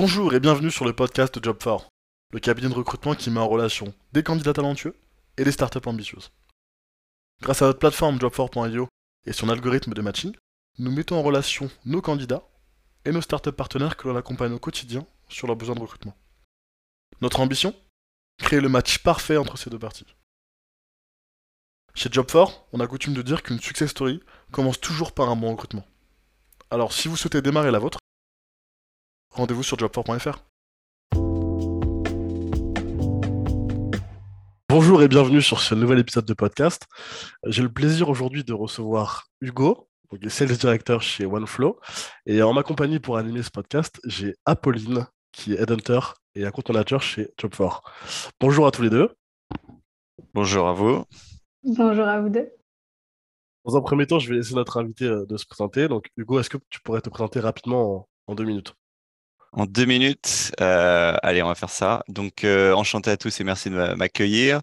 Bonjour et bienvenue sur le podcast Job4, le cabinet de recrutement qui met en relation des candidats talentueux et des startups ambitieuses. Grâce à notre plateforme job4.io et son algorithme de matching, nous mettons en relation nos candidats et nos startups partenaires que l'on accompagne au quotidien sur leurs besoins de recrutement. Notre ambition ? Créer le match parfait entre ces deux parties. Chez Job4, on a coutume de dire qu'une success story commence toujours par un bon recrutement. Alors si vous souhaitez démarrer la vôtre, rendez-vous sur job4.fr. Bonjour et bienvenue sur ce nouvel épisode de podcast. J'ai le plaisir aujourd'hui de recevoir Hugo, donc Sales Director chez OneFlow. Et en ma compagnie pour animer ce podcast, j'ai Apolline, qui est Headhunter et Account Manager chez Job4. Bonjour à tous les deux. Bonjour à vous. Bonjour à vous deux. Dans un premier temps, je vais laisser notre invité de se présenter. Donc, Hugo, est-ce que tu pourrais te présenter rapidement en 2 minutes ? En 2 minutes, allez, on va faire ça. Donc, enchanté à tous et merci de m'accueillir.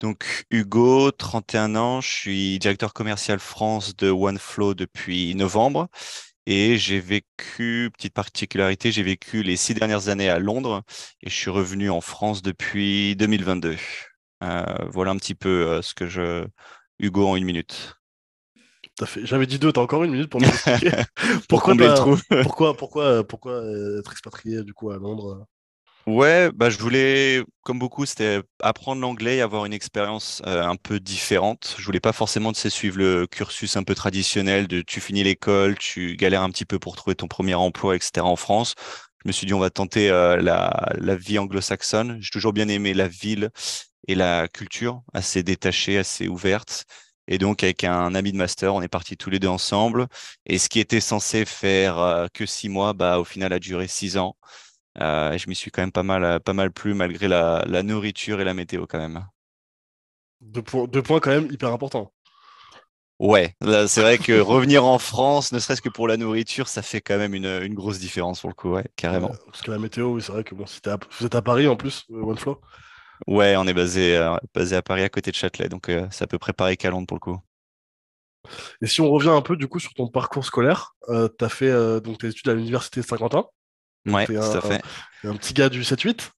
Donc, Hugo, 31 ans, je suis directeur commercial France de OneFlow depuis novembre. Et j'ai vécu, petite particularité, j'ai vécu les 6 dernières années à Londres et je suis revenu en France depuis 2022. Voilà un petit peu ce que je... Hugo en 1 minute. J'avais dit 2, t'as encore 1 minute pour nous expliquer. pourquoi être expatrié du coup à Londres ? Ouais, bah, je voulais, comme beaucoup, c'était apprendre l'anglais et avoir une expérience un peu différente. Je voulais pas forcément suivre le cursus un peu traditionnel de tu finis l'école, tu galères un petit peu pour trouver ton premier emploi, etc. en France. Je me suis dit on va tenter la vie anglo-saxonne. J'ai toujours bien aimé la ville et la culture, assez détachée, assez ouverte. Et donc, avec un ami de master, on est partis tous les deux ensemble. Et ce qui était censé faire que 6 mois, bah, au final, a duré 6 ans. Et je m'y suis quand même pas mal plu, malgré la nourriture et la météo quand même. Deux points quand même hyper importants. Ouais, là, c'est vrai que revenir en France, ne serait-ce que pour la nourriture, ça fait quand même une grosse différence pour le coup, ouais, carrément. Parce que la météo, oui, c'est vrai que bon, si vous êtes à Paris en plus, OneFlow. Ouais, on est basé à Paris, à côté de Châtelet, donc ça peut préparer qu'à Londres pour le coup. Et si on revient un peu du coup sur ton parcours scolaire, tu as fait donc tes études à l'université de Saint-Quentin. Ouais, tout à fait. Un petit gars du 7-8.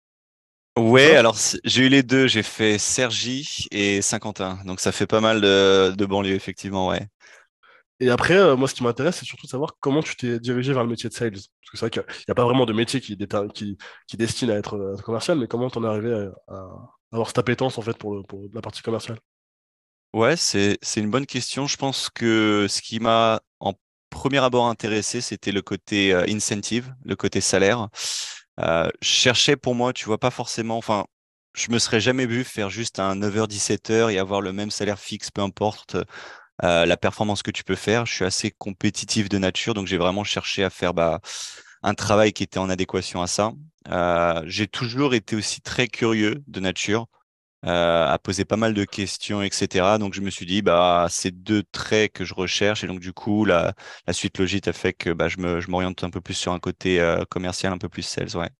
Ouais, alors j'ai eu les deux, j'ai fait Cergy et Saint-Quentin, donc ça fait pas mal de banlieues effectivement, ouais. Et après, moi, ce qui m'intéresse, c'est surtout de savoir comment tu t'es dirigé vers le métier de sales. Parce que c'est vrai qu'il n'y a pas vraiment de métier qui destine à être commercial, mais comment t'en es arrivé à avoir cette appétence en fait, pour la partie commerciale ? Ouais, c'est une bonne question. Je pense que ce qui m'a en premier abord intéressé, c'était le côté incentive, le côté salaire. Je cherchais pour moi, tu vois, pas forcément… Enfin, je me serais jamais vu faire juste un 9h-17h et avoir le même salaire fixe, peu importe… la performance que tu peux faire. Je suis assez compétitif de nature, donc j'ai vraiment cherché à faire un travail qui était en adéquation à ça. J'ai toujours été aussi très curieux de nature, à poser pas mal de questions, etc. Donc je me suis dit, c'est 2 traits que je recherche, et donc du coup, la suite logique a fait que je m'oriente un peu plus sur un côté commercial, un peu plus sales. Ouais.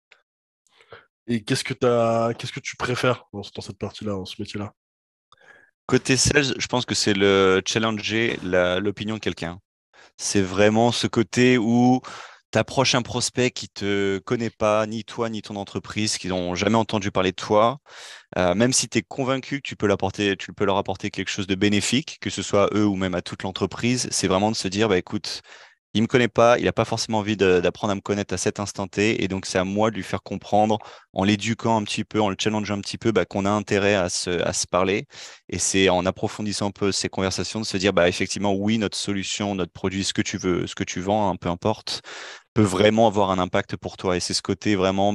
Et qu'est-ce que tu préfères dans cette partie-là, dans ce métier-là ? Côté sales, je pense que c'est le challenger l'opinion de quelqu'un. C'est vraiment ce côté où tu approches un prospect qui te connaît pas, ni toi, ni ton entreprise, qui n'ont jamais entendu parler de toi. Même si tu es convaincu que tu peux leur apporter quelque chose de bénéfique, que ce soit à eux ou même à toute l'entreprise, c'est vraiment de se dire, écoute, il me connaît pas, il n'a pas forcément envie d'apprendre à me connaître à cet instant T, et donc c'est à moi de lui faire comprendre, en l'éduquant un petit peu, en le challengeant un petit peu, qu'on a intérêt à se parler. Et c'est en approfondissant un peu ces conversations de se dire, effectivement, oui, notre solution, notre produit, ce que tu veux, ce que tu vends, peu importe, peut vraiment avoir un impact pour toi. Et c'est ce côté vraiment,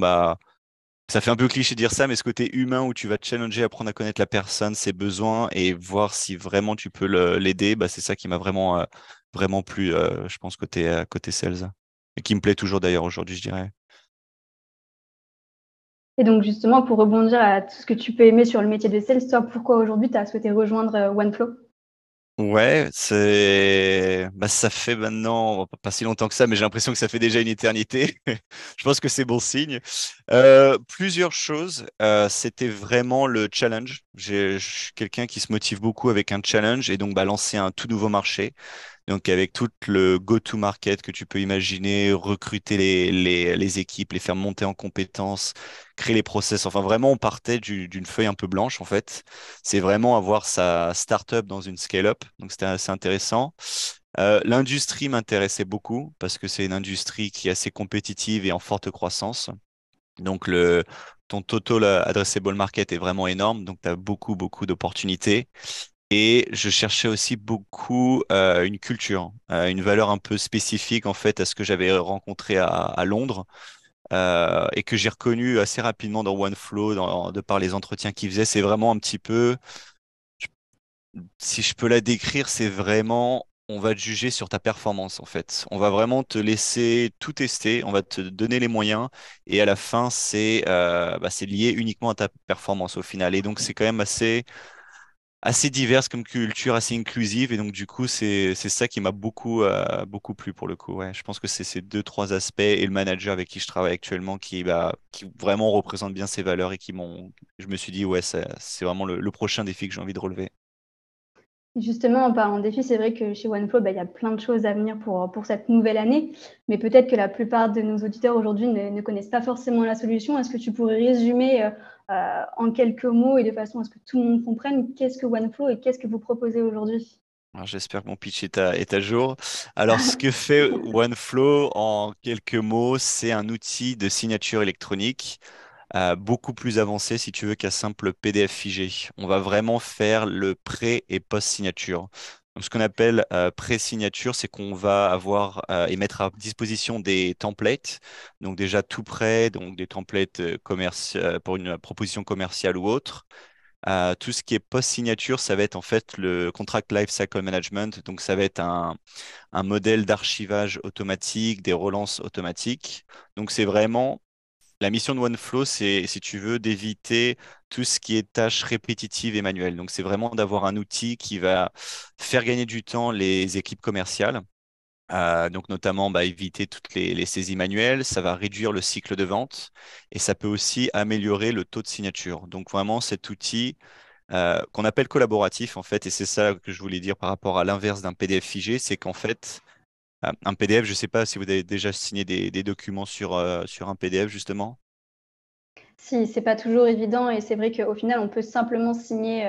ça fait un peu cliché de dire ça, mais ce côté humain où tu vas te challenger, apprendre à connaître la personne, ses besoins, et voir si vraiment tu peux l'aider, c'est ça qui m'a vraiment... vraiment plus, je pense, côté sales, et qui me plaît toujours d'ailleurs aujourd'hui, je dirais. Et donc justement, pour rebondir à tout ce que tu peux aimer sur le métier de sales, toi, pourquoi aujourd'hui tu as souhaité rejoindre OneFlow ? Ouais, ça fait maintenant, pas si longtemps que ça, mais j'ai l'impression que ça fait déjà une éternité. Je pense que c'est bon signe. Plusieurs choses, c'était vraiment le challenge. Je suis quelqu'un qui se motive beaucoup avec un challenge, et donc lancer un tout nouveau marché. Donc avec tout le go-to-market que tu peux imaginer, recruter les équipes, les faire monter en compétences, créer les process. Enfin vraiment, on partait d'une feuille un peu blanche en fait. C'est vraiment avoir sa start-up dans une scale-up. Donc c'était assez intéressant. L'industrie m'intéressait beaucoup parce que c'est une industrie qui est assez compétitive et en forte croissance. Donc ton total addressable market est vraiment énorme. Donc tu as beaucoup d'opportunités. Et je cherchais aussi beaucoup une culture, une valeur un peu spécifique en fait à ce que j'avais rencontré à Londres et que j'ai reconnu assez rapidement dans OneFlow, de par les entretiens qu'ils faisaient. C'est vraiment un petit peu, si je peux la décrire, c'est vraiment on va te juger sur ta performance en fait. On va vraiment te laisser tout tester, on va te donner les moyens et à la fin c'est lié uniquement à ta performance au final. Et donc c'est quand même assez diverse comme culture, assez inclusive. Et donc, du coup, c'est ça qui m'a beaucoup plu pour le coup. Ouais. Je pense que c'est ces deux, trois aspects et le manager avec qui je travaille actuellement qui vraiment représente bien ces valeurs et je me suis dit, ouais, c'est vraiment le prochain défi que j'ai envie de relever. Justement, en parlant de défi, c'est vrai que chez OneFlow, il y a plein de choses à venir pour cette nouvelle année. Mais peut-être que la plupart de nos auditeurs aujourd'hui ne connaissent pas forcément la solution. Est-ce que tu pourrais résumer en quelques mots et de façon à ce que tout le monde comprenne qu'est-ce que OneFlow et qu'est-ce que vous proposez aujourd'hui? Alors, j'espère que mon pitch est à jour. Alors, ce que fait OneFlow en quelques mots, c'est un outil de signature électronique beaucoup plus avancé, si tu veux, qu'un simple PDF figé. On va vraiment faire le pré- et post-signature. Donc, ce qu'on appelle pré-signature, c'est qu'on va avoir et mettre à disposition des templates, donc déjà tout prêt, donc des templates pour une proposition commerciale ou autre. Tout ce qui est post-signature, ça va être en fait le contract lifecycle management, donc ça va être un modèle d'archivage automatique, des relances automatiques. Donc c'est vraiment la mission de OneFlow, c'est, si tu veux, d'éviter tout ce qui est tâches répétitives et manuelles. Donc, c'est vraiment d'avoir un outil qui va faire gagner du temps les équipes commerciales. Donc, notamment, éviter toutes les saisies manuelles. Ça va réduire le cycle de vente et ça peut aussi améliorer le taux de signature. Donc, vraiment, cet outil qu'on appelle collaboratif, en fait, et c'est ça que je voulais dire par rapport à l'inverse d'un PDF figé, c'est qu'en fait, un PDF, je ne sais pas si vous avez déjà signé des documents sur un PDF, justement. Si, ce n'est pas toujours évident et c'est vrai qu'au final, on peut simplement signer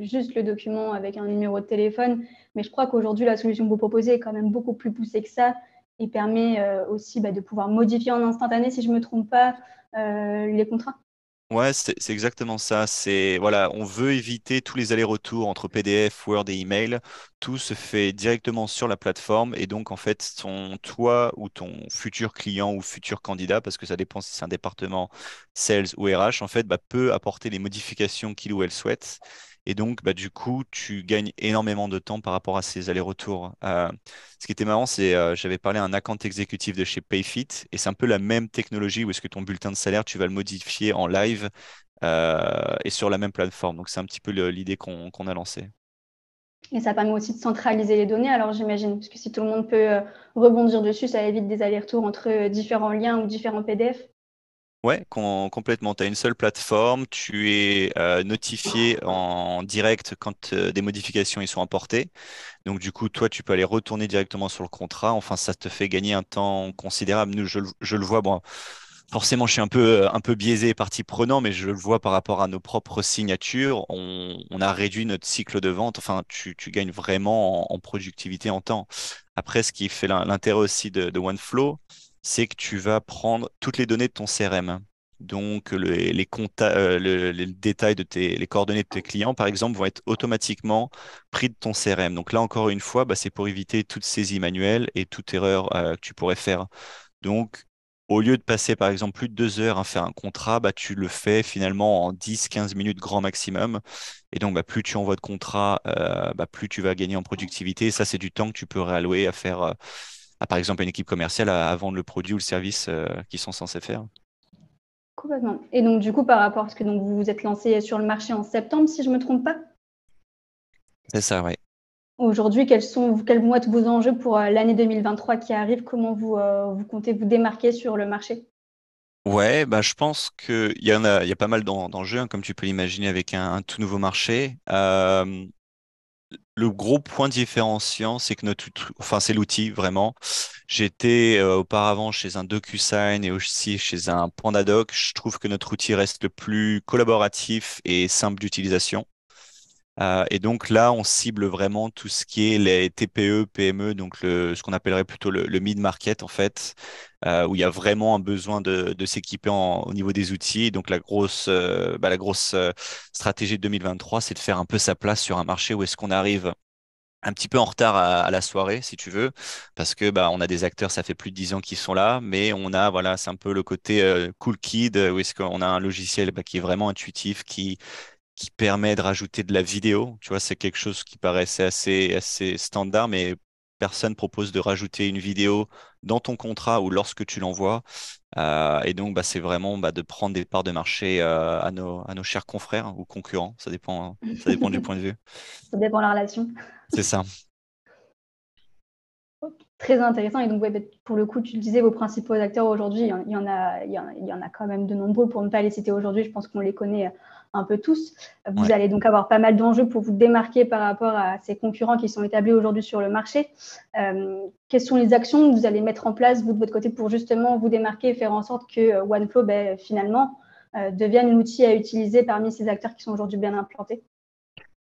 juste le document avec un numéro de téléphone. Mais je crois qu'aujourd'hui, la solution que vous proposez est quand même beaucoup plus poussée que ça et permet aussi de pouvoir modifier en instantané, si je ne me trompe pas, les contrats. Ouais, c'est exactement ça. On veut éviter tous les allers-retours entre PDF, Word et email. Tout se fait directement sur la plateforme et donc en fait, toi ou ton futur client ou futur candidat, parce que ça dépend si c'est un département sales ou RH, en fait, peut apporter les modifications qu'il ou elle souhaite. Et donc, du coup, tu gagnes énormément de temps par rapport à ces allers-retours. Ce qui était marrant, c'est que j'avais parlé à un account exécutif de chez Payfit et c'est un peu la même technologie où est-ce que ton bulletin de salaire, tu vas le modifier en live et sur la même plateforme. Donc, c'est un petit peu l'idée qu'on a lancée. Et ça permet aussi de centraliser les données, alors j'imagine, parce que si tout le monde peut rebondir dessus, ça évite des allers-retours entre différents liens ou différents PDF. Ouais, complètement. Tu as une seule plateforme, tu es notifié en direct quand des modifications y sont apportées. Donc, du coup, toi, tu peux aller retourner directement sur le contrat. Enfin, ça te fait gagner un temps considérable. Nous, je le vois, bon, forcément, je suis un peu biaisé et partie prenant, mais je le vois par rapport à nos propres signatures. On a réduit notre cycle de vente. Enfin, tu gagnes vraiment en productivité, en temps. Après, ce qui fait l'intérêt aussi de OneFlow, c'est que tu vas prendre toutes les données de ton CRM. Donc, les détails les coordonnées de tes clients, par exemple, vont être automatiquement pris de ton CRM. Donc là, encore une fois, c'est pour éviter toute saisie manuelle et toute erreur que tu pourrais faire. Donc, au lieu de passer, par exemple, plus de 2 heures à faire un contrat, tu le fais finalement en 10-15 minutes grand maximum. Et donc, plus tu envoies de contrats, plus tu vas gagner en productivité. Et ça, c'est du temps que tu peux réallouer à faire... par exemple, une équipe commerciale à vendre le produit ou le service qu'ils sont censés faire. Complètement. Et donc, du coup, par rapport à ce que vous vous êtes lancé sur le marché en septembre, si je ne me trompe pas. C'est ça, oui. Aujourd'hui, quels vont être vos enjeux pour l'année 2023 qui arrive? Comment vous comptez vous démarquer sur le marché? Ouais, je pense qu'il y a pas mal d'enjeux, hein, comme tu peux l'imaginer, avec un tout nouveau marché. le gros point différenciant, c'est que notre, enfin, c'est l'outil vraiment. J'étais auparavant chez un DocuSign et aussi chez un PandaDoc. Je trouve que notre outil reste le plus collaboratif et simple d'utilisation. Et donc là, on cible vraiment tout ce qui est les TPE, PME, donc ce qu'on appellerait plutôt le mid-market en fait, où il y a vraiment un besoin de s'équiper au niveau des outils. Donc la grosse stratégie de 2023, c'est de faire un peu sa place sur un marché où est-ce qu'on arrive un petit peu en retard à la soirée, si tu veux, parce que on a des acteurs, ça fait plus de 10 ans qu'ils sont là, mais on a, voilà, c'est un peu le côté cool kid, où est-ce qu'on a un logiciel qui est vraiment intuitif, qui permet de rajouter de la vidéo. Tu vois, c'est quelque chose qui paraissait assez standard, mais personne propose de rajouter une vidéo dans ton contrat ou lorsque tu l'envoies. Et donc, c'est vraiment de prendre des parts de marché à nos chers confrères ou concurrents. Ça dépend, hein. Ça dépend du point de vue. Ça dépend de la relation. C'est ça. Okay. Très intéressant. Et donc, ouais, pour le coup, tu le disais, vos principaux acteurs aujourd'hui, il y en a quand même de nombreux. Pour ne pas les citer aujourd'hui, je pense qu'on les connaît un peu tous. Vous ouais. allez donc avoir pas mal d'enjeux pour vous démarquer par rapport à ces concurrents qui sont établis aujourd'hui sur le marché. Quelles sont les actions que vous allez mettre en place, vous, de votre côté, pour justement vous démarquer et faire en sorte que OneFlow, finalement, devienne un outil à utiliser parmi ces acteurs qui sont aujourd'hui bien implantés?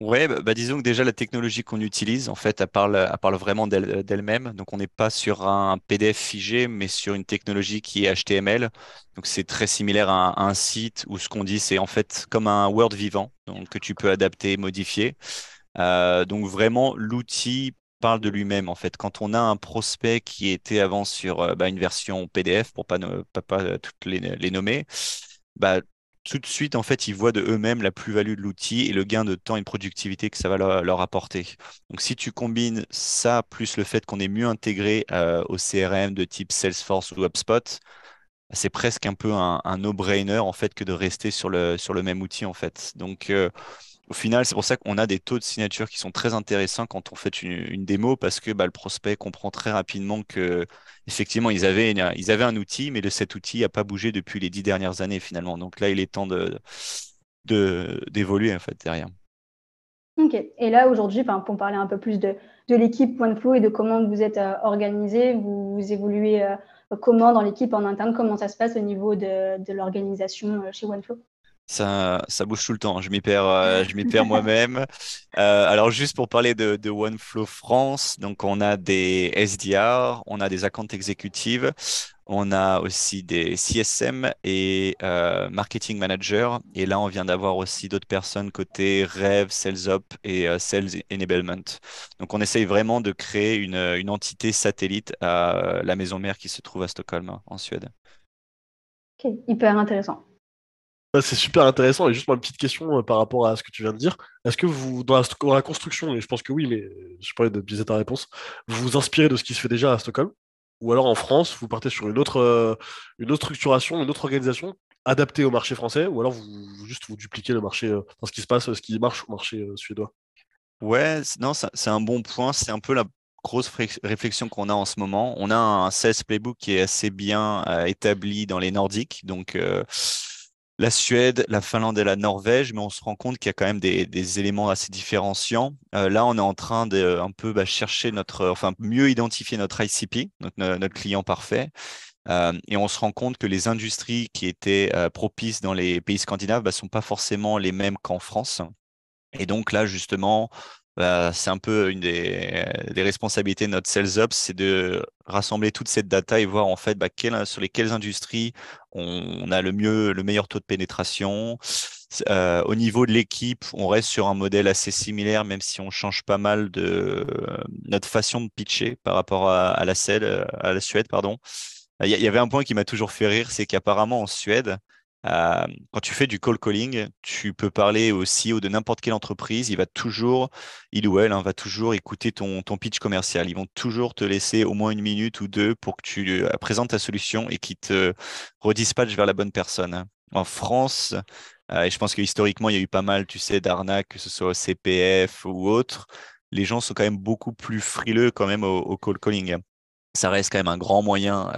Oui, disons que déjà la technologie qu'on utilise, en fait, elle parle vraiment d'elle-même. Donc, on n'est pas sur un PDF figé, mais sur une technologie qui est HTML. Donc, c'est très similaire à un site où ce qu'on dit, c'est en fait comme un Word vivant, donc que tu peux adapter et modifier. Donc, vraiment, l'outil parle de lui-même. En fait, quand on a un prospect qui était avant sur une version PDF, pour pas toutes les nommer, tout de suite, en fait, ils voient de eux-mêmes la plus-value de l'outil et le gain de temps et de productivité que ça va leur apporter. Donc, si tu combines ça plus le fait qu'on est mieux intégré au CRM de type Salesforce ou HubSpot, c'est presque un peu un no-brainer en fait que de rester sur le même outil en fait. Donc, au final, c'est pour ça qu'on a des taux de signature qui sont très intéressants quand on fait une démo, parce que le prospect comprend très rapidement que effectivement, ils avaient un outil, mais cet outil n'a pas bougé depuis les 10 dernières années finalement. Donc là, il est temps d'évoluer en fait derrière. Ok. Et là, aujourd'hui, pour parler un peu plus de l'équipe OneFlow et de comment vous êtes organisé, vous évoluez comment dans l'équipe en interne, comment ça se passe au niveau de l'organisation chez OneFlow? Ça bouge tout le temps, je m'y perds moi-même. Alors juste pour parler de OneFlow France, donc on a des SDR, on a des account exécutives, on a aussi des CSM et marketing manager. Et là, on vient d'avoir aussi d'autres personnes côté Rev, Sales Up et Sales Enablement. Donc, on essaye vraiment de créer une entité satellite à la maison mère qui se trouve à Stockholm, en Suède. Ok, hyper intéressant. C'est super intéressant. Et juste pour une petite question par rapport à ce que tu viens de dire, est-ce que vous, dans la construction, et je pense que oui, mais je parlais de biaiser ta réponse, vous vous inspirez de ce qui se fait déjà à Stockholm, ou alors en France, vous partez sur une autre structuration, une autre organisation adaptée au marché français, ou alors vous dupliquez le marché, dans ce qui se passe, ce qui marche au marché suédois? Ouais, non, c'est un bon point. C'est un peu la grosse réflexion qu'on a en ce moment. On a un sales playbook qui est assez bien établi dans les Nordiques, donc la Suède, la Finlande et la Norvège, mais on se rend compte qu'il y a quand même des éléments assez différenciants. Là, on est en train de un peu chercher mieux identifier notre ICP, notre client parfait. Et on se rend compte que les industries qui étaient propices dans les pays scandinaves sont pas forcément les mêmes qu'en France. Et donc là, justement, c'est un peu une des responsabilités de notre Sales Ops, c'est de rassembler toute cette data et voir en fait sur lesquelles industries on a le meilleur taux de pénétration. Au niveau de l'équipe, on reste sur un modèle assez similaire, même si on change pas mal de notre façon de pitcher par rapport à la Suède, pardon. Il y avait un point qui m'a toujours fait rire, c'est qu'apparemment en Suède, quand tu fais du call calling, tu peux parler au CEO de n'importe quelle entreprise, il ou elle va toujours écouter ton pitch commercial. Ils vont toujours te laisser au moins 1 minute ou 2 pour que tu présentes ta solution et qu'ils te redispatchent vers la bonne personne. En France, et je pense que historiquement, il y a eu pas mal, tu sais, d'arnaques, que ce soit au CPF ou autre, les gens sont quand même beaucoup plus frileux quand même au call calling. ça reste quand même un grand moyen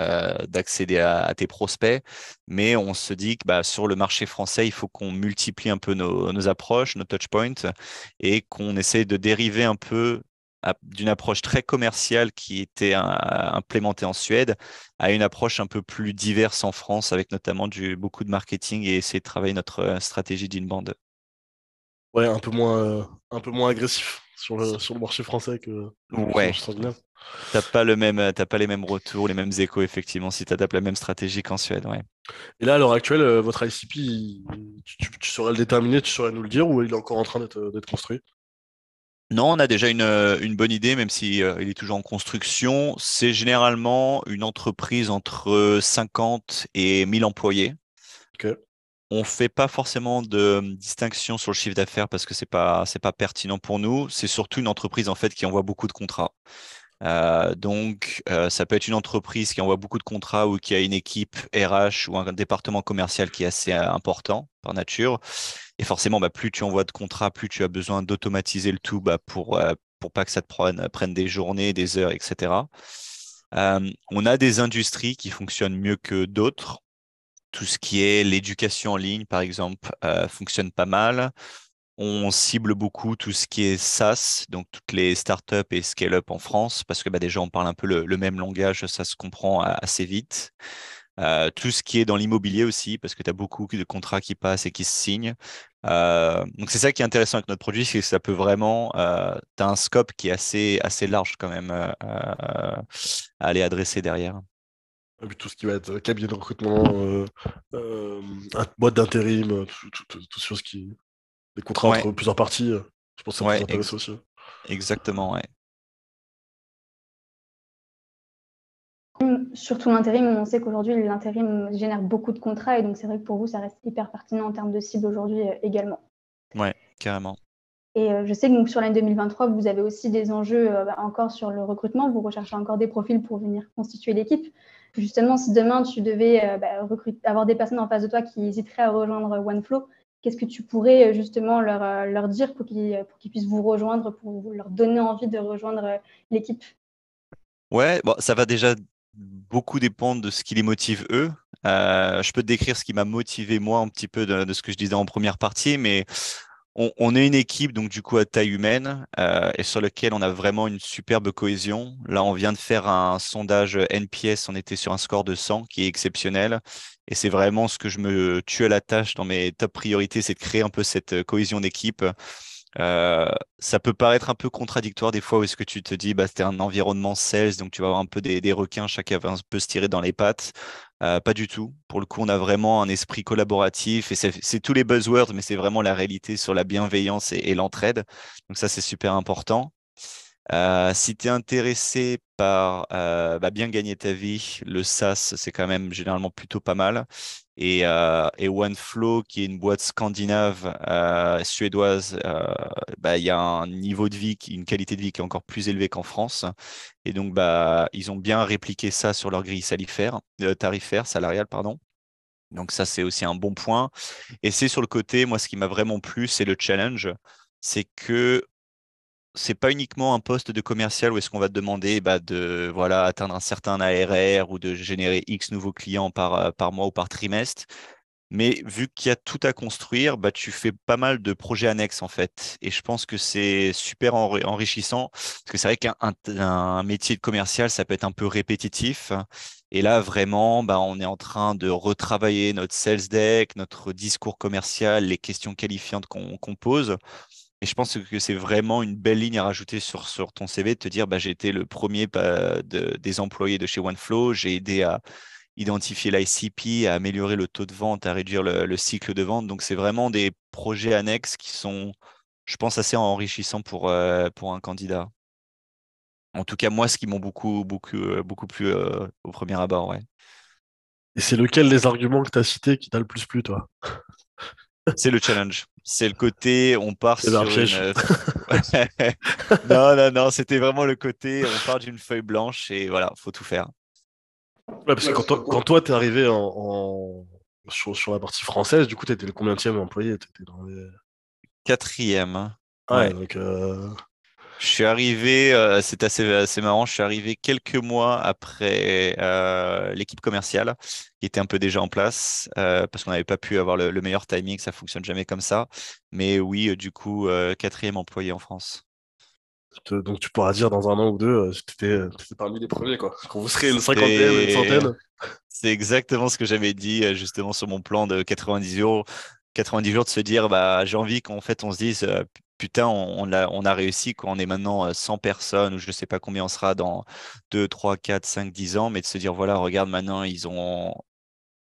d'accéder à tes prospects, mais on se dit que sur le marché français, il faut qu'on multiplie un peu nos approches, nos touchpoints, et qu'on essaye de dériver un peu d'une approche très commerciale qui était implémentée en Suède à une approche un peu plus diverse en France, avec notamment beaucoup de marketing, et essayer de travailler notre stratégie d'inbound. Ouais, un peu moins agressif sur le marché français que ouais. T'as pas les mêmes retours, les mêmes échos, effectivement, si tu adaptes la même stratégie qu'en Suède. Ouais. Et là, à l'heure actuelle, votre ICP, tu saurais le déterminer, tu saurais nous le dire, ou il est encore en train d'être construit? Non, on a déjà une bonne idée, même si il est toujours en construction. C'est généralement une entreprise entre 50 et 1000 employés. Okay. On ne fait pas forcément de distinction sur le chiffre d'affaires parce que c'est pas pertinent pour nous. C'est surtout une entreprise en fait qui envoie beaucoup de contrats. Donc, ça peut être une entreprise qui envoie beaucoup de contrats ou qui a une équipe RH ou un département commercial qui est assez important par nature. Et forcément, plus tu envoies de contrats, plus tu as besoin d'automatiser le tout pour pas que ça te prenne des journées, des heures, etc. On a des industries qui fonctionnent mieux que d'autres. Tout ce qui est l'éducation en ligne, par exemple, fonctionne pas mal. On cible beaucoup tout ce qui est SaaS, donc toutes les startups et scale-up en France, parce que déjà, on parle un peu le même langage, ça se comprend assez vite. Tout ce qui est dans l'immobilier aussi, parce que tu as beaucoup de contrats qui passent et qui se signent. Donc, c'est ça qui est intéressant avec notre produit, c'est que ça peut vraiment… tu as un scope qui est assez large quand même à aller adresser derrière. Tout ce qui va être cabinet de recrutement, boîte d'intérim, tout ce qui… Des contrats entre plusieurs parties, je pense que ça peut t'intéresser aussi. Exactement, ouais. Surtout l'intérim, on sait qu'aujourd'hui, l'intérim génère beaucoup de contrats et donc c'est vrai que pour vous, ça reste hyper pertinent en termes de cible aujourd'hui également. Ouais, carrément. Et je sais que donc, sur l'année 2023, vous avez aussi des enjeux encore sur le recrutement. Vous recherchez encore des profils pour venir constituer l'équipe. Justement, si demain, tu devais avoir des personnes en face de toi qui hésiteraient à rejoindre OneFlow, qu'est-ce que tu pourrais justement leur dire pour qu'ils puissent vous rejoindre, pour leur donner envie de rejoindre l'équipe? Ouais, ça va déjà beaucoup dépendre de ce qui les motive eux. Je peux te décrire ce qui m'a motivé moi un petit peu de ce que je disais en première partie, mais on est une équipe donc du coup à taille humaine et sur lequel on a vraiment une superbe cohésion. Là, on vient de faire un sondage NPS, on était sur un score de 100 qui est exceptionnel et c'est vraiment ce que je me tue à la tâche dans mes top priorités, c'est de créer un peu cette cohésion d'équipe. Ça peut paraître un peu contradictoire des fois où est-ce que tu te dis c'est un environnement sales donc tu vas avoir un peu des requins, chacun va un peu se tirer dans les pattes. Pas du tout, pour le coup on a vraiment un esprit collaboratif et c'est tous les buzzwords mais c'est vraiment la réalité sur la bienveillance et l'entraide, donc ça c'est super important. Si tu es intéressé par bien gagner ta vie, le SaaS c'est quand même généralement plutôt pas mal et OneFlow qui est une boîte scandinave suédoise, y a un niveau de vie, une qualité de vie qui est encore plus élevée qu'en France et donc ils ont bien répliqué ça sur leur grille salariale pardon. Donc ça c'est aussi un bon point et c'est sur le côté, moi ce qui m'a vraiment plu c'est le challenge, c'est que c'est pas uniquement un poste de commercial où est-ce qu'on va te demander atteindre un certain ARR ou de générer X nouveaux clients par mois ou par trimestre. Mais vu qu'il y a tout à construire, tu fais pas mal de projets annexes en fait. Et je pense que c'est super enrichissant parce que c'est vrai qu'un métier de commercial, ça peut être un peu répétitif. Et là, vraiment, on est en train de retravailler notre sales deck, notre discours commercial, les questions qualifiantes qu'on pose. Et je pense que c'est vraiment une belle ligne à rajouter sur ton CV, de te dire j'ai été le premier des employés de chez OneFlow, j'ai aidé à identifier l'ICP, à améliorer le taux de vente, à réduire le cycle de vente. Donc, c'est vraiment des projets annexes qui sont, je pense, assez enrichissants pour un candidat. En tout cas, moi, ce qui m'ont beaucoup plu au premier abord. Ouais. Et c'est lequel des arguments que tu as cités qui t'a le plus plu, toi ? C'est le challenge. C'est le côté, on part sur Non, c'était vraiment le côté, on part d'une feuille blanche et voilà, faut tout faire. Ouais, parce que quand toi t'es arrivé sur la partie française, du coup, t'étais le combienième employé? T'étais dans les… 4e. Ouais, donc Je suis arrivé, c'est assez marrant, je suis arrivé quelques mois après l'équipe commerciale qui était un peu déjà en place parce qu'on n'avait pas pu avoir le meilleur timing, ça ne fonctionne jamais comme ça. Mais oui, du coup, quatrième employé en France. Donc tu pourras dire dans un an ou deux, t'étais parmi les premiers, quoi. Quand vous serez une cinquantaine, une centaine. C'est exactement ce que j'avais dit justement sur mon plan de 90 jours de se dire bah, j'ai envie qu'en fait on se dise putain on a réussi, quoi. On est maintenant 100 personnes ou je ne sais pas combien on sera dans 2, 3, 4, 5, 10 ans, mais de se dire voilà, regarde maintenant ils ont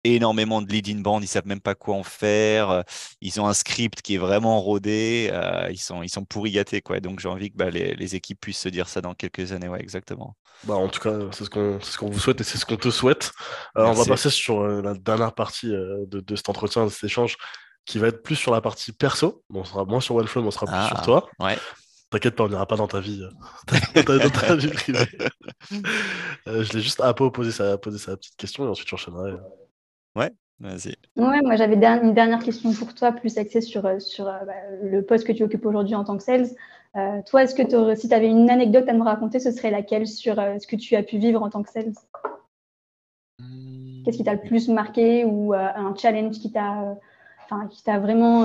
énormément de lead inbound, ils ne savent même pas quoi en faire, ils ont un script qui est vraiment rodé, ils sont pourris gâtés, quoi. Donc j'ai envie que les équipes puissent se dire ça dans quelques années, ouais, exactement. Bah, en tout cas, c'est ce qu'on vous souhaite et c'est ce qu'on te souhaite. On va passer sur la dernière partie de cet entretien, de cet échange, qui va être plus sur la partie perso. Bon, on sera moins sur OneFlow, mais on sera plus sur toi. Ouais. T'inquiète pas, on n'ira pas dans ta vie, dans ta vie privée. Je l'ai juste poser sa petite question et ensuite j'enchaînerai. Ouais, vas-y. Ouais, moi j'avais une dernière question pour toi, plus axée sur le poste que tu occupes aujourd'hui en tant que sales. Toi, est-ce que si tu avais une anecdote à nous raconter, ce serait laquelle sur ce que tu as pu vivre en tant que sales? Qu'est-ce qui t'a le plus marqué ou un challenge qui t'a vraiment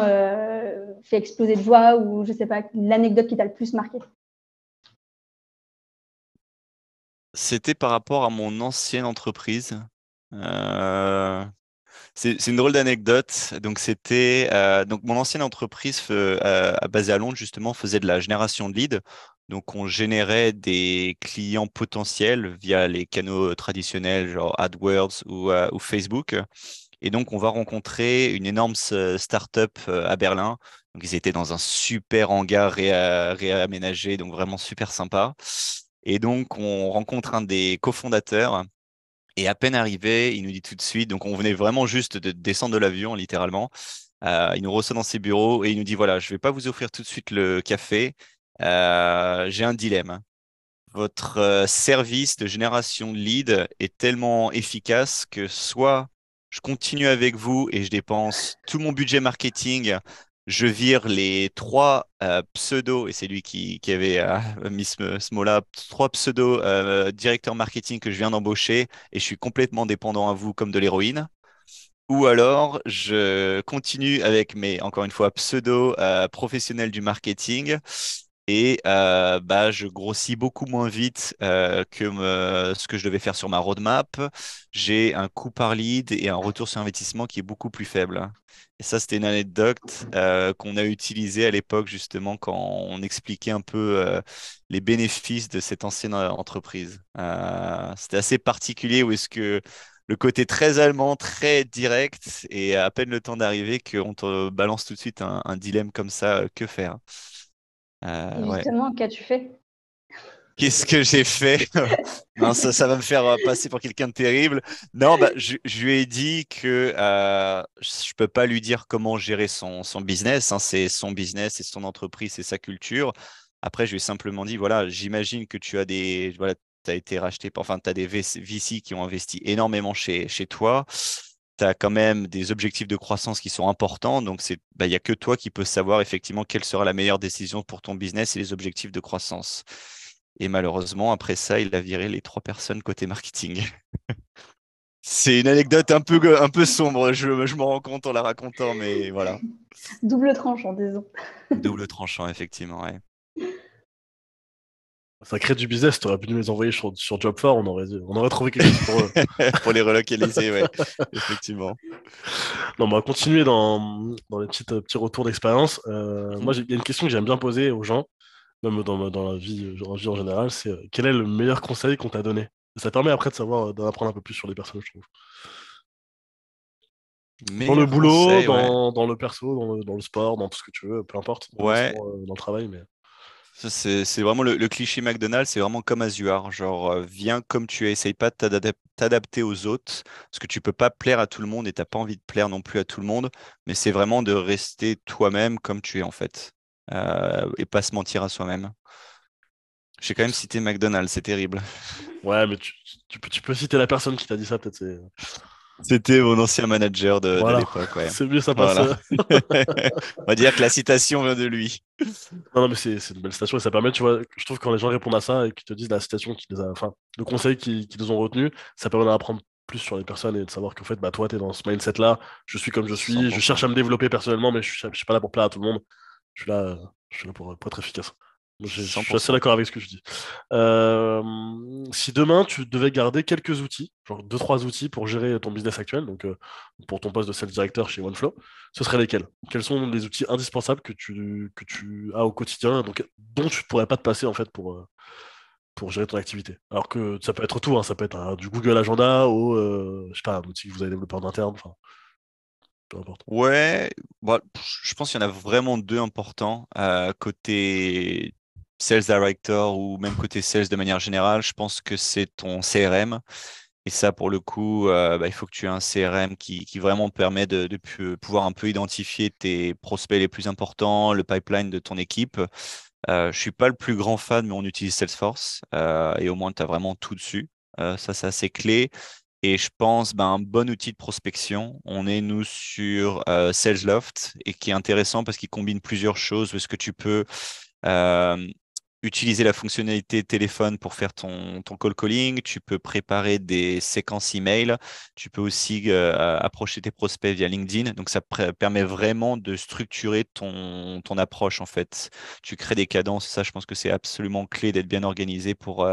fait exploser de joie ou je sais pas, l'anecdote qui t'a le plus marqué? C'était par rapport à mon ancienne entreprise. C'est une drôle d'anecdote. Donc c'était donc mon ancienne entreprise basée à Londres justement faisait de la génération de leads. Donc on générait des clients potentiels via les canaux traditionnels genre AdWords ou Facebook. Et donc on va rencontrer une énorme start-up à Berlin. Donc ils étaient dans un super hangar réaménagé, donc vraiment super sympa. Et donc on rencontre un des cofondateurs. Et à peine arrivé, il nous dit tout de suite, donc on venait vraiment juste de descendre de l'avion, littéralement. Il nous reçoit dans ses bureaux et il nous dit, voilà, je ne vais pas vous offrir tout de suite le café. J'ai un dilemme. Votre service de génération de lead est tellement efficace que soit je continue avec vous et je dépense tout mon budget marketing, je vire les trois pseudos, et c'est lui qui avait mis ce mot-là, trois pseudos directeurs marketing que je viens d'embaucher et je suis complètement dépendant à vous comme de l'héroïne. Ou alors, je continue avec mes, encore une fois, pseudos professionnels du marketing et je grossis beaucoup moins vite que ce que je devais faire sur ma roadmap. J'ai un coût par lead et un retour sur investissement qui est beaucoup plus faible. Et ça, c'était une anecdote qu'on a utilisée à l'époque, justement, quand on expliquait un peu les bénéfices de cette ancienne entreprise. C'était assez particulier où est-ce que le côté très allemand, très direct, et à peine le temps d'arriver qu'on te balance tout de suite un dilemme comme ça, que faire? Justement, ouais. Qu'as-tu fait? Qu'est-ce que j'ai fait? Non, ça va me faire passer pour quelqu'un de terrible. Non, je lui ai dit que je ne peux pas lui dire comment gérer son business. Hein. C'est son business, c'est son entreprise, c'est sa culture. Après, je lui ai simplement dit, voilà, j'imagine que tu as tu as été racheté, enfin, tu as des VC qui ont investi énormément chez toi. Tu as quand même des objectifs de croissance qui sont importants. Donc, il n'y a que toi qui peux savoir effectivement quelle sera la meilleure décision pour ton business et les objectifs de croissance. Et malheureusement, après ça, il a viré les trois personnes côté marketing. C'est une anecdote un peu sombre, je m'en rends compte en la racontant, mais voilà. Double tranchant, disons. Double tranchant, effectivement, ouais. Ça crée du business, tu aurais pu nous les envoyer sur job4, on aurait trouvé quelque chose pour eux. Pour les relocaliser, ouais, effectivement. Non, on va continuer dans les petits retours d'expérience. Moi, il y a une question que j'aime bien poser aux gens, même dans la vie en général, c'est quel est le meilleur conseil qu'on t'a donné? Ça permet après d'en apprendre un peu plus sur les personnes, je trouve. Meilleur dans le boulot, conseil, ouais. Dans le perso, dans le sport, dans tout ce que tu veux, peu importe, ouais. Dans le travail, mais... C'est vraiment le cliché McDonald's, c'est vraiment comme Azuar, genre viens comme tu es, essaye pas de t'adapter aux autres, parce que tu peux pas plaire à tout le monde et t'as pas envie de plaire non plus à tout le monde, mais c'est vraiment de rester toi-même comme tu es en fait, et pas se mentir à soi-même. J'ai quand même cité McDonald's, c'est terrible. Ouais, mais tu peux citer la personne qui t'a dit ça, peut-être c'est... C'était mon ancien manager de l'époque. Ouais. C'est mieux, ça passe. Voilà. On va dire que la citation vient de lui. Non, mais c'est une belle citation et ça permet, tu vois, je trouve que quand les gens répondent à ça et qu'ils te disent la citation, le conseil qu'ils les ont retenu, ça permet d'en apprendre plus sur les personnes et de savoir qu'en fait, toi, tu es dans ce mindset-là, je suis comme je suis, 100%. Je cherche à me développer personnellement, mais je ne suis pas là pour plaire à tout le monde. Je suis là pour être efficace. Je suis assez d'accord avec ce que je dis. Si demain, tu devais garder quelques outils, genre 2-3 outils pour gérer ton business actuel, donc pour ton poste de sales directeur chez OneFlow, ce seraient lesquels? Quels sont les outils indispensables que tu as au quotidien, donc, dont tu ne pourrais pas te passer en fait, pour gérer ton activité? Alors que ça peut être tout, hein, ça peut être du Google Agenda ou un outil que vous avez développé en interne, enfin... Peu importe. Ouais, je pense qu'il y en a vraiment 2 importants. Côté Sales Director ou même côté Sales de manière générale, je pense que c'est ton CRM. Et ça, pour le coup, il faut que tu aies un CRM qui vraiment permet de pouvoir un peu identifier tes prospects les plus importants, le pipeline de ton équipe. Je ne suis pas le plus grand fan, mais on utilise Salesforce. Et au moins, tu as vraiment tout dessus. Ça, c'est assez clé. Et je pense un bon outil de prospection. On est, nous, sur Salesloft et qui est intéressant parce qu'il combine plusieurs choses. Est-ce que tu peux utiliser la fonctionnalité téléphone pour faire ton call calling? Tu peux préparer des séquences email. Tu peux aussi approcher tes prospects via LinkedIn. Donc, ça permet vraiment de structurer ton approche, en fait. Tu crées des cadences. Ça, je pense que c'est absolument clé d'être bien organisé pour...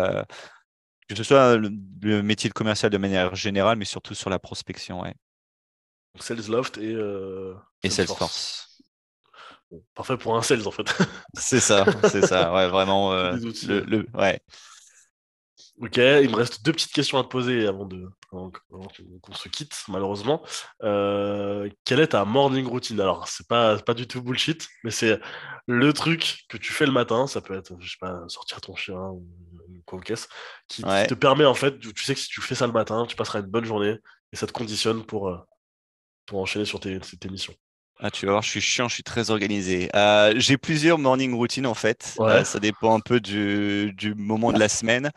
que ce soit le métier de commercial de manière générale, mais surtout sur la prospection. Ouais. Salesloft et Salesforce. Bon, parfait pour un sales, en fait. c'est ça. Ouais, vraiment. Ok, il me reste 2 petites questions à te poser avant qu'on se quitte, malheureusement. Quelle est ta morning routine? Alors, c'est pas du tout bullshit, mais c'est le truc que tu fais le matin. Ça peut être, je sais pas, sortir ton chien ou quoi que ce soit, qui te permet, en fait, tu sais que si tu fais ça le matin, tu passeras une bonne journée et ça te conditionne pour enchaîner sur tes missions. Ah, tu vas voir, je suis chiant, je suis très organisé. J'ai plusieurs morning routines, en fait. Ouais. Ça dépend un peu du moment de la semaine.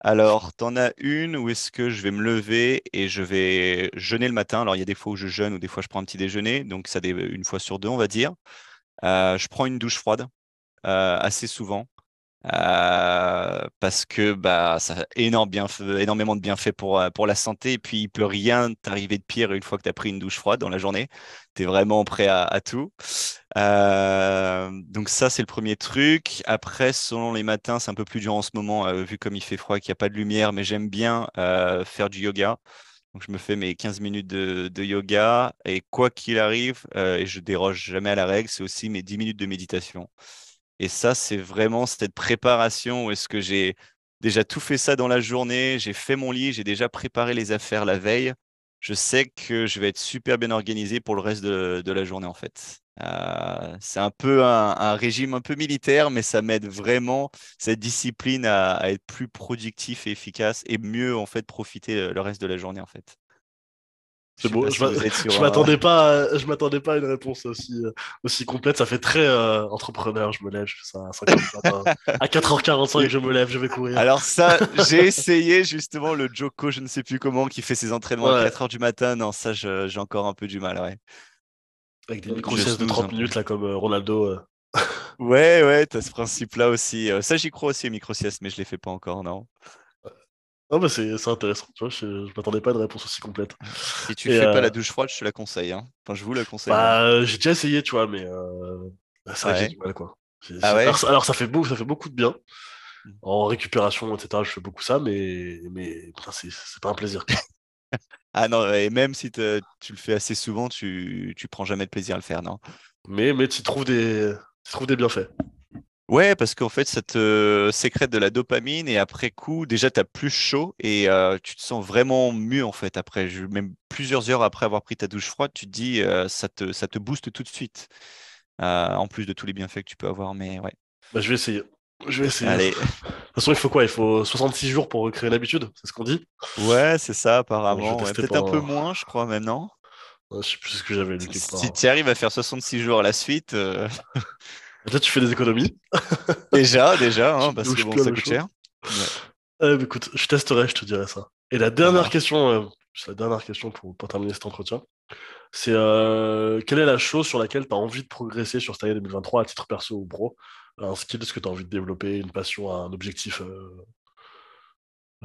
Alors, t'en as une où est-ce que je vais me lever et je vais jeûner le matin. Alors, il y a des fois où je jeûne ou des fois je prends un petit déjeuner. Donc, ça une fois sur 2, on va dire. Je prends une douche froide assez souvent parce que ça a énormément de bienfaits pour la santé. Et puis, il ne peut rien t'arriver de pire une fois que tu as pris une douche froide dans la journée. Tu es vraiment prêt à tout. Donc ça, c'est le premier truc. Après, selon les matins, c'est un peu plus dur en ce moment, vu comme il fait froid, qu'il n'y a pas de lumière, mais j'aime bien faire du yoga. Donc je me fais mes 15 minutes de yoga et quoi qu'il arrive, et je déroge jamais à la règle, c'est aussi mes 10 minutes de méditation. Et ça, c'est vraiment cette préparation où est-ce que j'ai déjà tout fait ça dans la journée, j'ai fait mon lit, j'ai déjà préparé les affaires la veille. Je sais que je vais être super bien organisé pour le reste de la journée, en fait. C'est un peu un régime un peu militaire, mais ça m'aide vraiment, cette discipline, à être plus productif et efficace et mieux, en fait, profiter le reste de la journée, en fait. C'est beau, je m'attendais pas à une réponse aussi complète. Ça fait très entrepreneur. Je me lève, je fais ça à 4h45, je me lève, je vais courir. Alors ça, j'ai essayé justement le Joko, je ne sais plus comment, qui fait ses entraînements à 4h du matin. Non, ça, j'ai encore un peu du mal, ouais. Avec des micro-siestes de 30 minutes, là, comme Ronaldo. Ouais, t'as ce principe-là aussi. Ça, j'y crois aussi, les micro-siestes, mais je les fais pas encore, non. Non, mais c'est intéressant, tu vois, je m'attendais pas à une réponse aussi complète. Si tu fais pas la douche froide, je te la conseille, hein. Enfin, je vous la conseille. J'ai déjà essayé, tu vois, mais c'est vrai que j'ai du mal, quoi. Alors ça fait beaucoup de bien. En récupération, etc., je fais beaucoup ça, mais putain, c'est pas un plaisir. Ah non, et même si tu le fais assez souvent, tu prends jamais de plaisir à le faire, non. Mais tu trouves des bienfaits. Ouais, parce qu'en fait, ça te sécrète de la dopamine et après coup, déjà, tu as plus chaud et tu te sens vraiment mieux, en fait. Après, même plusieurs heures après avoir pris ta douche froide, tu te dis, ça te booste tout de suite, en plus de tous les bienfaits que tu peux avoir. Mais ouais. Je vais essayer. Allez. De toute façon, il faut quoi? Il faut 66 jours pour recréer l'habitude, c'est ce qu'on dit. Ouais, c'est ça, apparemment. Ouais, peut-être un peu moins, je crois, même, non? Ouais, je sais plus ce que j'avais lu. Si tu arrives à faire 66 jours à la suite... Là, tu fais des économies. Déjà, hein, parce que ça coûte cher. Ouais. Écoute, je testerai, je te dirai ça. Et la dernière question c'est la dernière question pour terminer cet entretien. C'est quelle est la chose sur laquelle tu as envie de progresser sur cette année 2023 à titre perso ou pro? Un skill, ce que tu as envie de développer, une passion, un objectif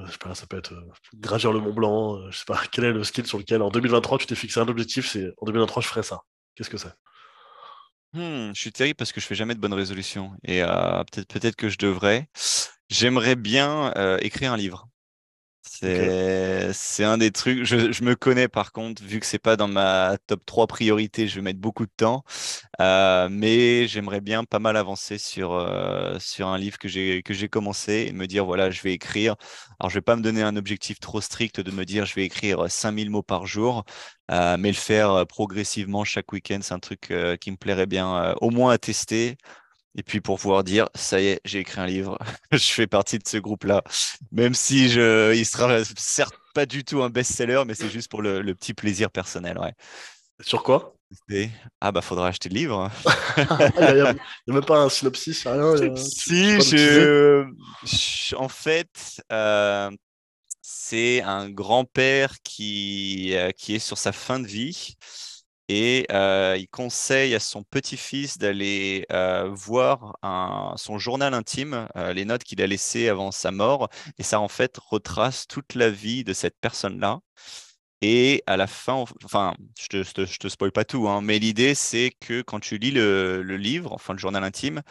je sais pas, ça peut être gravir le Mont Blanc, je sais pas, quel est le skill sur lequel en 2023 tu t'es fixé un objectif, c'est en 2023 je ferai ça. Qu'est-ce que c'est? Je suis terrible parce que je fais jamais de bonnes résolutions et peut-être que je devrais. J'aimerais bien écrire un livre. C'est un des trucs, je me connais par contre, vu que c'est pas dans ma top 3 priorités, je vais mettre beaucoup de temps, mais j'aimerais bien pas mal avancer sur un livre que j'ai commencé et me dire voilà, je vais écrire. Alors je vais pas me donner un objectif trop strict de me dire je vais écrire 5000 mots par jour, mais le faire progressivement chaque week-end, c'est un truc qui me plairait bien au moins à tester. Et puis pour pouvoir dire, ça y est, j'ai écrit un livre, je fais partie de ce groupe-là. Même si il sera certes pas du tout un best-seller, mais c'est juste pour le petit plaisir personnel. Ouais. Sur quoi? Ah bah faudra acheter le livre. Il n'y a même pas un synopsis, rien. Si, en fait, c'est un grand-père qui est sur sa fin de vie. Et il conseille à son petit-fils d'aller voir son journal intime, les notes qu'il a laissées avant sa mort. Et ça, en fait, retrace toute la vie de cette personne-là. Et à la fin, enfin, je te spoil pas tout, hein, mais l'idée, c'est que quand tu lis le livre, enfin le journal intime,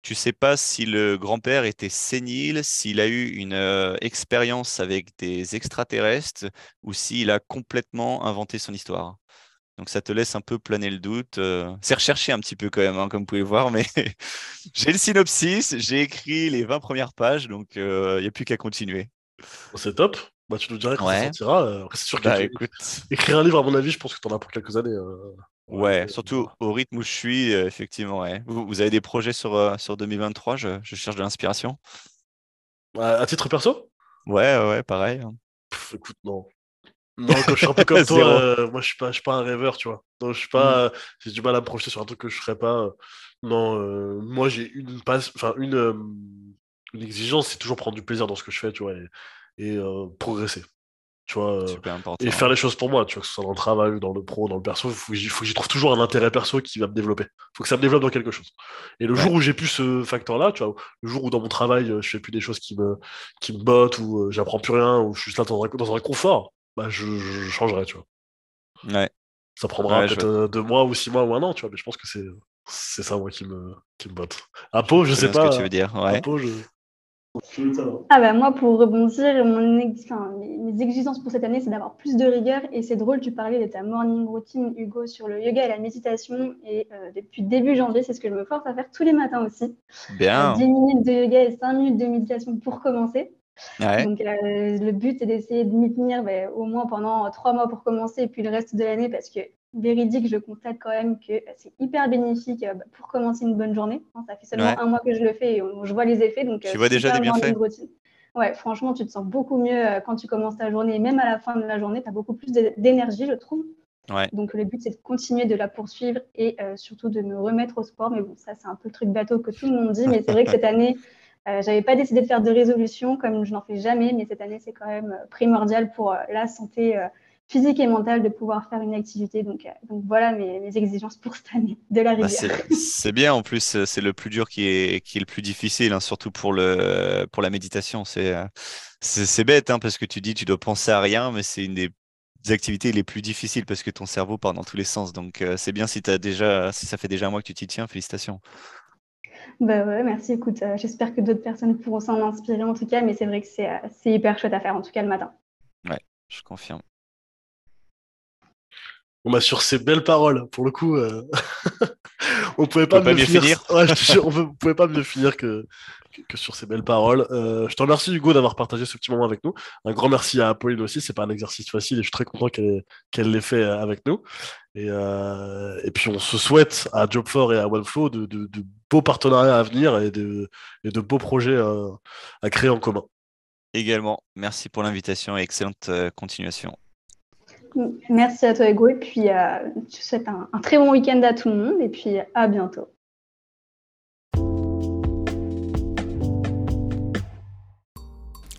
tu ne sais pas si le grand-père était sénile, s'il a eu une expérience avec des extraterrestres ou s'il a complètement inventé son histoire. Donc, ça te laisse un peu planer le doute. C'est recherché un petit peu quand même, hein, comme vous pouvez voir. Mais j'ai le synopsis, j'ai écrit les 20 premières pages. Donc, il n'y a plus qu'à continuer. C'est top. Bah, tu nous dirais quand ça sortira. C'est sûr que écrire un livre, à mon avis, je pense que tu en as pour quelques années. Ouais, surtout au rythme où je suis, effectivement. Ouais. Vous avez des projets sur 2023? Je cherche de l'inspiration. À titre perso? Ouais, pareil. Pff, écoute, non. Non, quand je suis un peu comme toi, moi je suis pas un rêveur, tu vois. Donc je suis pas, j'ai du mal à me projeter sur un truc que je ferais pas. Non, moi j'ai une exigence, c'est toujours prendre du plaisir dans ce que je fais, tu vois, et progresser, tu vois. Super important. Et faire les choses pour moi, tu vois, que ce soit dans le travail, dans le pro, dans le perso, il faut que j'y trouve toujours un intérêt perso qui va me développer. Il faut que ça me développe dans quelque chose. Et le jour où j'ai plus ce facteur-là, tu vois, le jour où dans mon travail je fais plus des choses qui me bottent ou j'apprends plus rien ou je suis juste là dans un confort. Bah, je changerai, tu vois. Ouais. Ça prendra peut-être 2 mois ou 6 mois ou 1 an, tu vois, mais je pense que c'est ça, moi, qui me botte. Apo, je sais pas. Ce que tu veux dire. Ouais. Apo, moi, pour rebondir, mes exigences pour cette année, c'est d'avoir plus de rigueur. Et c'est drôle, tu parlais de ta morning routine, Hugo, sur le yoga et la méditation. Et depuis début janvier, c'est ce que je me force à faire tous les matins aussi. Bien. 10 minutes de yoga et 5 minutes de méditation pour commencer. Ouais. Donc le but c'est d'essayer de m'y tenir au moins pendant 3 mois pour commencer et puis le reste de l'année, parce que véridique, je constate quand même que c'est hyper bénéfique pour commencer une bonne journée. Ça fait seulement 1 mois que je le fais et je vois les effets, donc, tu vois déjà des bienfaits. Ouais, franchement tu te sens beaucoup mieux quand tu commences ta journée, et même à la fin de la journée tu as beaucoup plus d'énergie, je trouve. Ouais. Donc le but c'est de continuer de la poursuivre et surtout de me remettre au sport, mais bon, ça c'est un peu le truc bateau que tout le monde dit, mais c'est vrai que cette année j'avais pas décidé de faire de résolution, comme je n'en fais jamais, mais cette année, c'est quand même primordial pour la santé physique et mentale de pouvoir faire une activité. Donc voilà mes exigences pour cette année, de la rigueur. C'est bien, en plus, c'est le plus dur qui est le plus difficile, hein, surtout pour la méditation. C'est bête, hein, parce que tu dis tu dois penser à rien, mais c'est une des activités les plus difficiles parce que ton cerveau part dans tous les sens. Donc c'est bien si ça fait déjà 1 mois que tu t'y tiens, félicitations. Bah ouais, merci. Écoute, j'espère que d'autres personnes pourront s'en inspirer en tout cas, mais c'est vrai que c'est hyper chouette à faire en tout cas le matin. Ouais, je confirme. Bon bah sur ces belles paroles, pour le coup, on pouvait pas mieux finir. Ouais, on pouvait pas mieux finir que sur ces belles paroles. Je te remercie Hugo d'avoir partagé ce petit moment avec nous. Un grand merci à Apolline aussi. C'est pas un exercice facile et je suis très content qu'elle l'ait fait avec nous. Et puis on se souhaite à job4 et à OneFlow de beaux partenariats à venir et de beaux projets à créer en commun. Également, merci pour l'invitation et excellente continuation. Merci à toi Hugo, et puis je te souhaite un très bon week-end à tout le monde et puis à bientôt.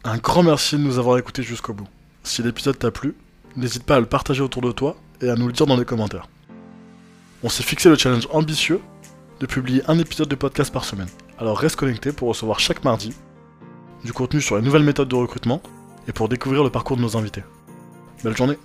Un grand merci de nous avoir écoutés jusqu'au bout. Si l'épisode t'a plu, n'hésite pas à le partager autour de toi et à nous le dire dans les commentaires. On s'est fixé le challenge ambitieux de publier un épisode de podcast par semaine, alors reste connecté pour recevoir chaque mardi du contenu sur les nouvelles méthodes de recrutement et pour découvrir le parcours de nos invités. Belle journée!